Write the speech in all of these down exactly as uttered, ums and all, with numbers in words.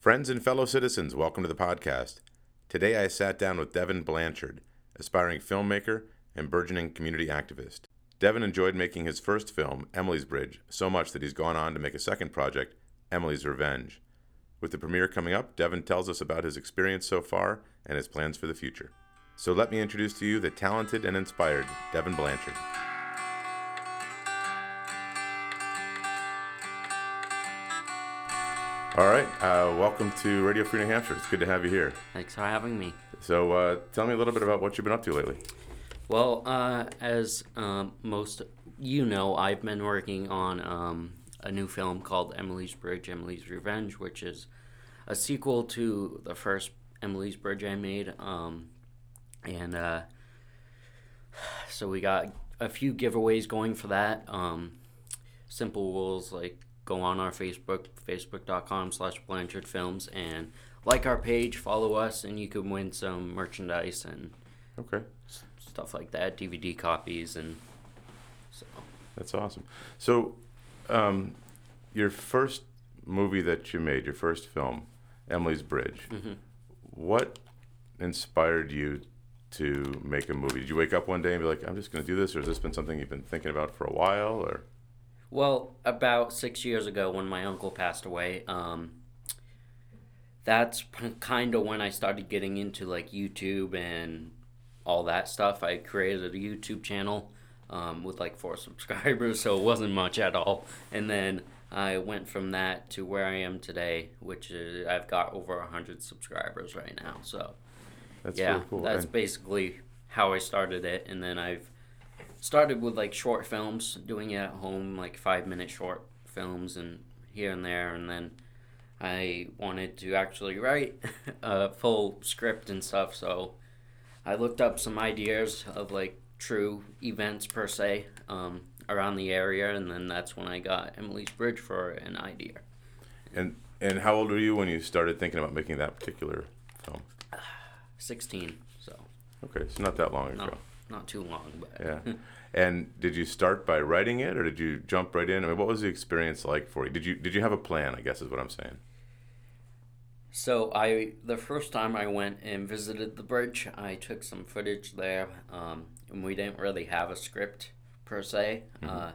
Friends and fellow citizens, welcome to the podcast. Today I sat down with Devin Blanchard, aspiring filmmaker and burgeoning community activist. Devin enjoyed making his first film, Emily's Bridge, so much that he's gone on to make a second project, Emily's Revenge. With the premiere coming up, Devin tells us about his experience so far and his plans for the future. So let me introduce to you the talented and inspired Devin Blanchard. All right, uh, welcome to Radio Free New Hampshire. It's good to have you here. Thanks for having me. So uh, tell me a little bit about what you've been up to lately. Well, uh, as um, most you know, I've been working on um, a new film called Emily's Bridge, Emily's Revenge, which is a sequel to the first Emily's Bridge I made. Um, and uh, so we got a few giveaways going for that. Um, simple rules, like go on our Facebook, facebook.com slash Blanchard Films, and like our page, follow us, and you can win some merchandise and okay. stuff like that, D V D copies, and so. That's awesome. So, um, your first movie that you made, your first film, Emily's Bridge, mm-hmm. what inspired you to make a movie? Did you wake up one day and be like, I'm just going to do this, or has this been something you've been thinking about for a while, or? Well, about six years ago when my uncle passed away, um, that's p- kind of when I started getting into, like, YouTube and all that stuff. I created a YouTube channel um, with, like, four subscribers, so it wasn't much at all. And then I went from that to where I am today, which is I've got over one hundred subscribers right now. So, that's yeah, really cool. that's and- basically how I started it, and then I've started with, like, short films, doing it at home, like five-minute short films and here and there, and then I wanted to actually write a full script and stuff, so I looked up some ideas of, like, true events, per se, um, around the area, and then that's when I got Emily's Bridge for an idea. And and how old were you when you started thinking about making that particular film? sixteen, so. Okay, so not that long ago. No. Not too long, but yeah. And did you start by writing it, or did you jump right in? I mean, what was the experience like for you? Did you did you have a plan, I guess is what I'm saying? So I, the first time I went and visited the bridge, I took some footage there, um, and we didn't really have a script per se. Mm-hmm. Uh,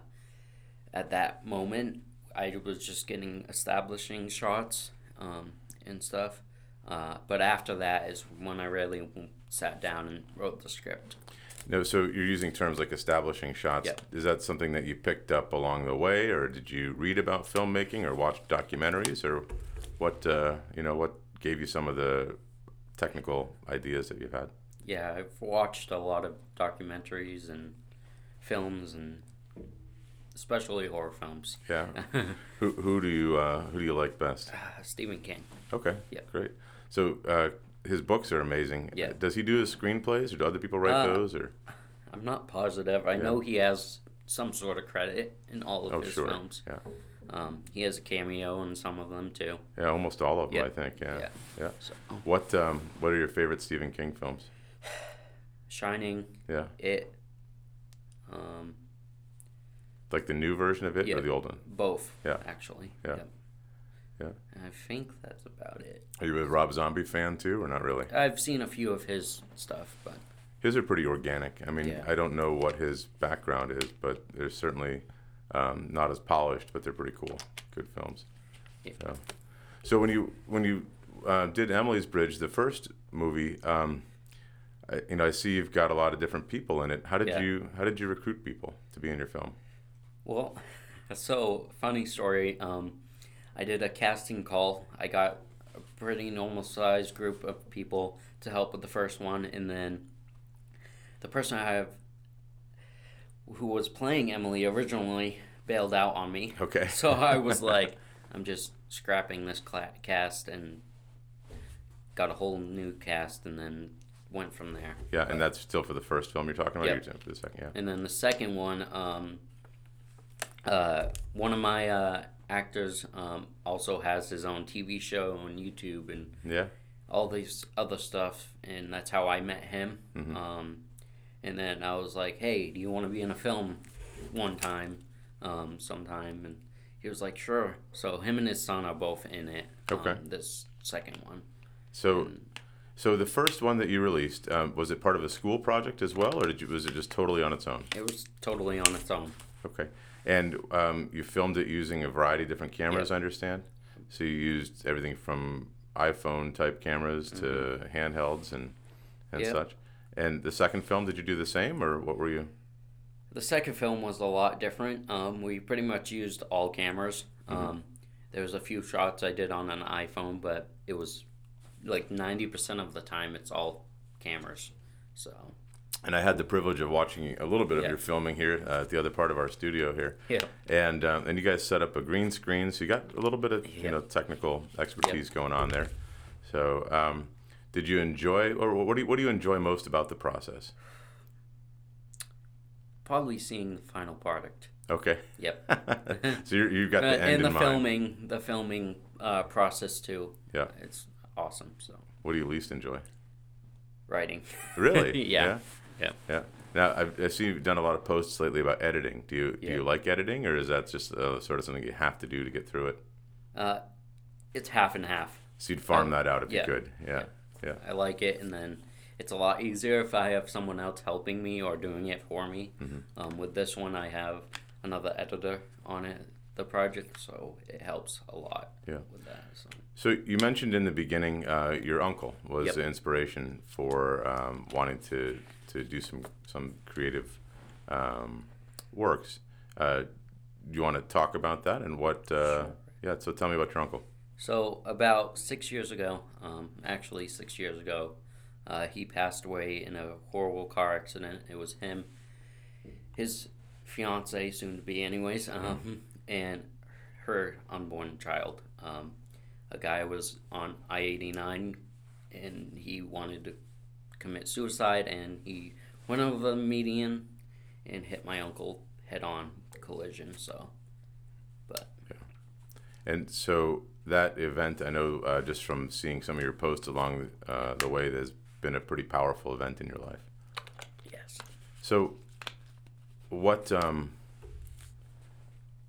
at that moment, I was just getting establishing shots um, and stuff. Uh, but after that is when I really sat down and wrote the script. No, so you're using terms like establishing shots. Yep. Is that something that you picked up along the way, or did you read about filmmaking, or watch documentaries, or what? Uh, you know, what gave you some of the technical ideas that you've had? Yeah, I've watched a lot of documentaries and films, and especially horror films. Yeah. who who do you uh, who do you like best? Uh, Stephen King. Okay. Yeah. Great. So. Uh, His books are amazing. Yeah. Does he do his screenplays, or do other people write uh, those? Or I'm not positive. I yeah. know he has some sort of credit in all of oh, his sure. films. Yeah. Um, he has a cameo in some of them too. Yeah, almost all of them, yeah. I think. Yeah. Yeah. yeah. So. What um, What are your favorite Stephen King films? Shining. Yeah. It. Um, like the new version of It yeah, or the old one? Both. Yeah. Actually. Yeah. yeah. Yeah. I think that's about it. Are you a Rob Zombie fan too, or not really? I've seen a few of his stuff, but his are pretty organic. I mean, yeah. I don't know what his background is, but they're certainly um, not as polished, but they're pretty cool, good films. Yeah. So, so when you when you uh, did Emily's Bridge, the first movie, um, I, you know, I see you've got a lot of different people in it. How did yeah. you How did you recruit people to be in your film? Well, so funny story. Um, I did a casting call. I got a pretty normal-sized group of people to help with the first one, and then the person I have who was playing Emily originally bailed out on me. Okay. So I was like, I'm just scrapping this cast, and got a whole new cast, and then went from there. Yeah, and that's still for the first film you're talking about? Yep. You're for the second, yeah. And then the second one, um, uh, one of my... Uh, actors um, also has his own T V show on YouTube and yeah. all these other stuff, and that's how I met him. Mm-hmm. Um, and then I was like, hey, do you want to be in a film one time, um, sometime? And he was like, sure. So him and his son are both in it. Okay. Um, this second one. So, and, so the first one that you released, um, was it part of a school project as well, or did you, was it just totally on its own? It was totally on its own. Okay. And um, you filmed it using a variety of different cameras, yep. I understand? So you used everything from iPhone-type cameras mm-hmm. to handhelds and, and yep. such. And the second film, did you do the same, or what were you? The second film was a lot different. Um, we pretty much used all cameras. Mm-hmm. Um, there was a few shots I did on an iPhone, but it was like ninety percent of the time it's all cameras. So. And I had the privilege of watching a little bit of yeah. your filming here uh, at the other part of our studio here. Yeah. And um, and you guys set up a green screen, so you got a little bit of you yeah. know technical expertise yeah. going on there. So um, did you enjoy, or what do you, what do you enjoy most about the process? Probably seeing the final product. Okay. Yep. So you're, you've got the end in mind. And the filming, the filming uh, process too. Yeah. It's awesome. So. What do you least enjoy? Writing. Really? yeah. yeah. Yeah. Yeah. Now I've, I see you've done a lot of posts lately about editing. Do you do yeah. you like editing, or is that just uh, sort of something you have to do to get through it? Uh, it's half and half. So you'd farm um, that out if yeah. you could. Yeah. yeah. Yeah. I like it, and then it's a lot easier if I have someone else helping me or doing it for me. Mm-hmm. Um, with this one, I have another editor on it, the project, so it helps a lot. Yeah. With that. So. So you mentioned in the beginning, uh, your uncle was yep. the inspiration for um, wanting to. to do some some creative um, works. Uh, do you want to talk about that and what? Uh, sure. Yeah. So tell me about your uncle. So about six years ago, um, actually six years ago, uh, he passed away in a horrible car accident. It was him, his fiance, soon to be, anyways, um, mm-hmm. and her unborn child. Um, a guy was on I eighty-nine, and he wanted to commit suicide, and he went over the median and hit my uncle head-on collision. So, but yeah. And so that event, I know uh, just from seeing some of your posts along uh, the way, there's been a pretty powerful event in your life. Yes. So, what um,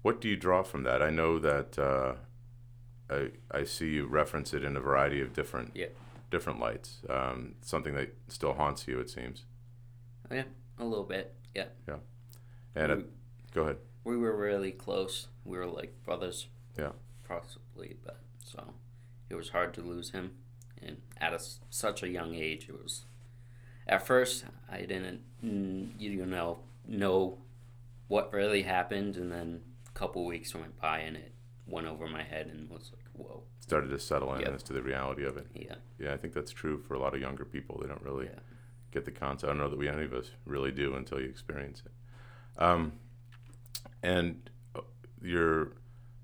what do you draw from that? I know that uh, I I see you reference it in a variety of different. Yeah. different lights, um, something that still haunts you, it seems. Yeah, a little bit, yeah. Yeah. And we, a, go ahead. We were really close. We were like brothers. Yeah. Possibly, but so it was hard to lose him. And at a, such a young age, it was, at first, I didn't, you know, know what really happened, and then a couple weeks went by, and it went over my head and was like, whoa. Started to settle in yep. as to the reality of it. Yeah. Yeah, I think that's true for a lot of younger people. They don't really yeah. get the concept. I don't know that we any of us really do until you experience it. Um, and your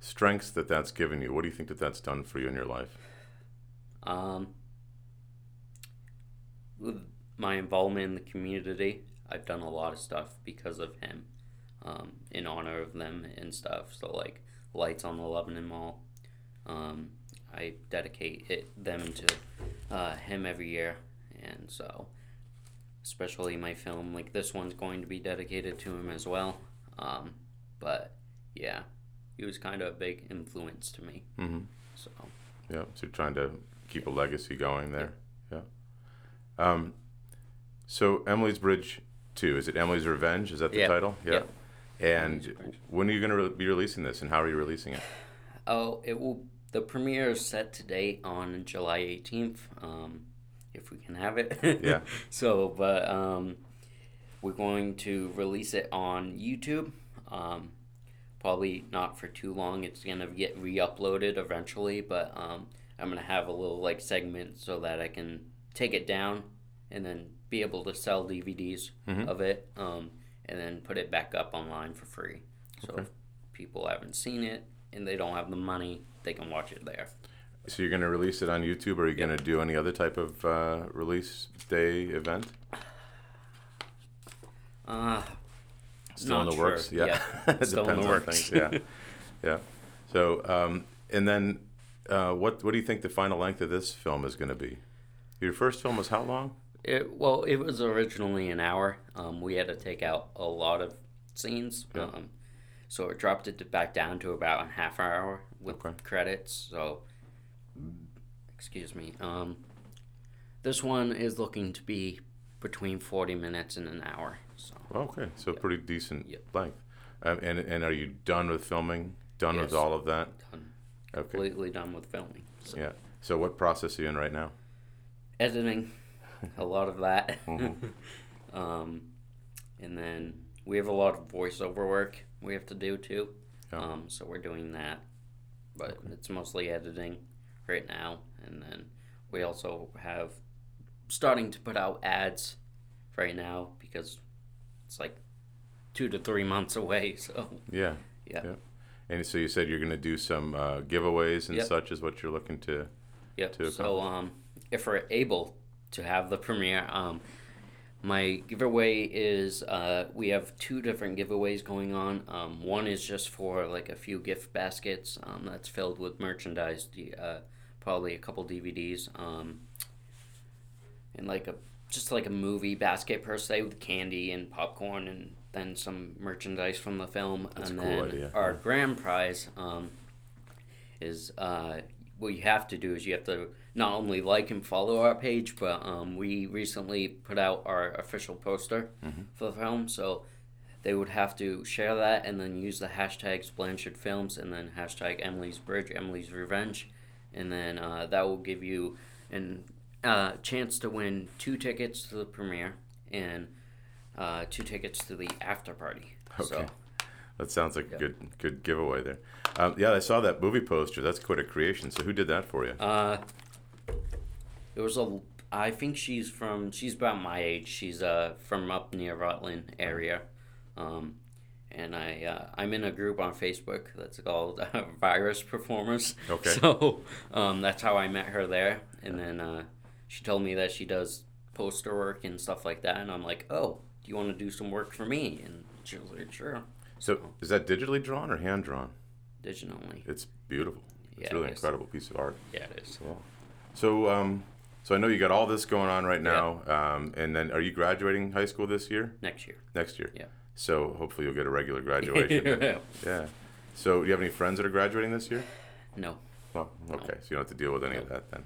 strengths that that's given you, what do you think that that's done for you in your life? Um, with my involvement in the community, I've done a lot of stuff because of him, um, in honor of them and stuff. So, like, lights on the Lebanon Mall. Um, I dedicate it, them to uh, him every year, and so especially my film, like this one's going to be dedicated to him as well. Um, but yeah, he was kind of a big influence to me. Mm-hmm. So yeah, so you're trying to keep a legacy going there. Yeah. yeah. Um. So Emily's Bridge two, is it Emily's Revenge? Is that the yeah. title? Yeah. yeah. And when are you going to re- be releasing this, and how are you releasing it? Oh, it will. The premiere is set to date on July eighteenth, um, if we can have it. yeah. So, but um, we're going to release it on YouTube. Um, probably not for too long. It's gonna get re-uploaded eventually, but um, I'm gonna have a little like segment so that I can take it down and then be able to sell D V Ds mm-hmm. of it, um, and then put it back up online for free. So okay. if people haven't seen it and they don't have the money, they can watch it there. So you're going to release it on YouTube, or are you yep. going to do any other type of uh, release day event? Uh, Still in the sure. works? Yeah. yeah. it Still depends in the on works. Things. Yeah. yeah. So, um, and then uh, what what do you think the final length of this film is going to be? Your first film was how long? It, well, it was originally an hour. Um, we had to take out a lot of scenes. Yeah. Um, So it dropped it back down to about a half hour with okay. credits. So Excuse me. Um, this one is looking to be between forty minutes and an hour. So. Okay, so yep. pretty decent yep. length. Um, and and are you done with filming? Done yes. with all of that? Done. Okay. Completely done with filming. So. Yeah. So what process are you in right now? Editing. A lot of that. Mm-hmm. um, and then we have a lot of voiceover work we have to do too. Yeah. Um, so we're doing that. But okay. it's mostly editing right now. And then we also have starting to put out ads right now because it's like two to three months away. So yeah. Yeah. yeah. And so you said you're going to do some uh, giveaways and yep. such is what you're looking to yep. to accomplish. So um, if we're able to have the premiere, um, my giveaway is uh, we have two different giveaways going on. Um, one is just for like a few gift baskets um, that's filled with merchandise, uh, probably a couple D V Ds, um, and like a just like a movie basket per se with candy and popcorn and then some merchandise from the film. That's and a cool then idea. Our grand prize um, is uh, what you have to do is you have to not only like and follow our page, but um, we recently put out our official poster mm-hmm. for the film, so they would have to share that and then use the hashtags Blanchard Films and then hashtag Emily's Bridge, Emily's Revenge, and then uh, that will give you an uh, chance to win two tickets to the premiere and Uh, two tickets to the after party. Okay, so, that sounds like yeah. a good good giveaway there. Um, yeah, I saw that movie poster. That's quite a creation. So who did that for you? Uh, it was a. I think she's from. She's about my age. She's uh from up near Rutland area, um, and I uh, I'm in a group on Facebook that's called uh, Virus Performers. Okay. So, um, that's how I met her there, and then uh, she told me that she does poster work and stuff like that, and I'm like, oh. You want to do some work for me? And she was like, sure. So, so is that digitally drawn or hand drawn? Digitally. It's beautiful. It's yeah, really it incredible piece of art. Yeah, it is. Cool. So um, so I know you got all this going on right now. Yeah. Um, and then are you graduating high school this year? Next year. Next year. Yeah. So hopefully you'll get a regular graduation. yeah. yeah. So do you have any friends that are graduating this year? No. Well, okay. No. So you don't have to deal with any no. of that then.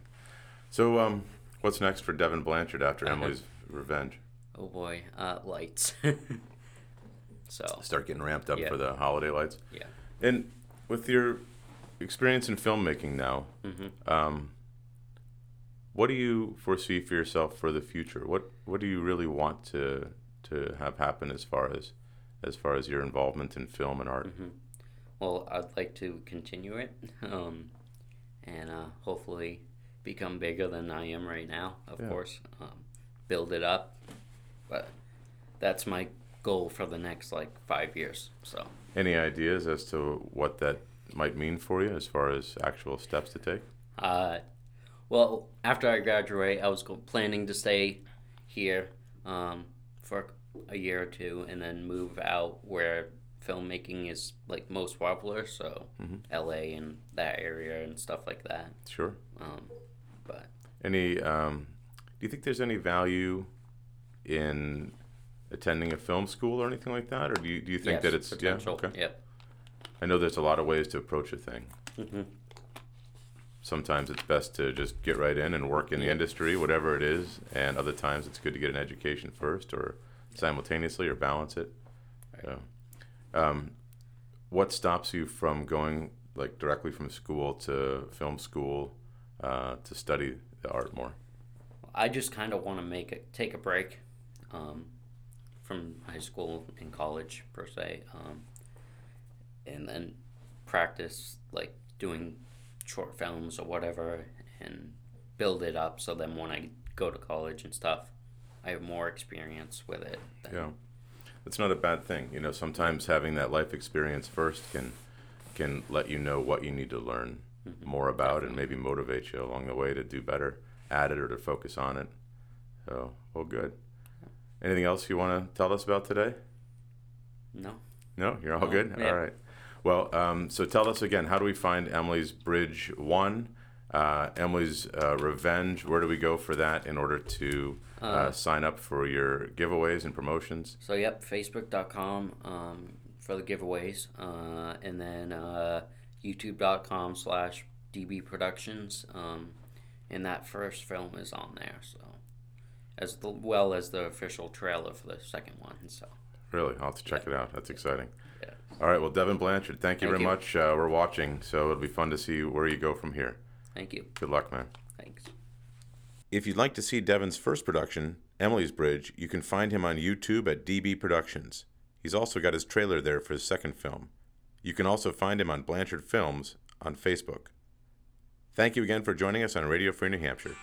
So um, what's next for Devin Blanchard after uh-huh. Emily's Revenge? Oh boy, uh, lights. so start getting ramped up yeah. for the holiday lights. Yeah. And with your experience in filmmaking now, mm-hmm. um, what do you foresee for yourself for the future? What What do you really want to to have happen as far as as far as your involvement in film and art? Mm-hmm. Well, I'd like to continue it, um, and uh, hopefully become bigger than I am right now. Of yeah. course, um, build it up. But that's my goal for the next, like, five years. So, any ideas as to what that might mean for you as far as actual steps to take? Uh, well, after I graduate, I was planning to stay here um, for a year or two and then move out where filmmaking is, like, most popular. So mm-hmm. L A and that area and stuff like that. Sure. Um, but any um, do you think there's any value in attending a film school or anything like that, or do you do you think yes, that it's potential? Yeah, okay. Yep. I know there's a lot of ways to approach a thing. Mm-hmm. Sometimes it's best to just get right in and work in the industry, whatever it is, and other times it's good to get an education first, or simultaneously, or balance it. Right. So, um, what stops you from going like directly from school to film school uh, to study the art more? I just kind of want to make it take a break. Um, from high school and college per se, um, and then practice like doing short films or whatever, and build it up. So then when I go to college and stuff, I have more experience with it. Yeah, that's not a bad thing. You know, sometimes having that life experience first can can let you know what you need to learn mm-hmm. more about, Definitely. And maybe motivate you along the way to do better at it or to focus on it. So, well, good. Anything else you want to tell us about today? No. No? You're all no. good? Yeah. All right. Well, um, so tell us again, how do we find Emily's Bridge one, uh, Emily's uh, Revenge? Where do we go for that in order to uh, uh, sign up for your giveaways and promotions? So, yep, facebook dot com um, for the giveaways, uh, and then uh, youtube dot com slash D B Productions, um, and that first film is on there, so as the, well as the official trailer for the second one. So really, I'll have to check yeah. it out. That's exciting. Yeah. All right. Well, Devin Blanchard, thank you thank very you. much. Uh, we're watching, so it'll be fun to see where you go from here. Thank you. Good luck, man. Thanks. If you'd like to see Devin's first production, Emily's Bridge, you can find him on YouTube at D B Productions. He's also got his trailer there for his second film. You can also find him on Blanchard Films on Facebook. Thank you again for joining us on Radio Free New Hampshire.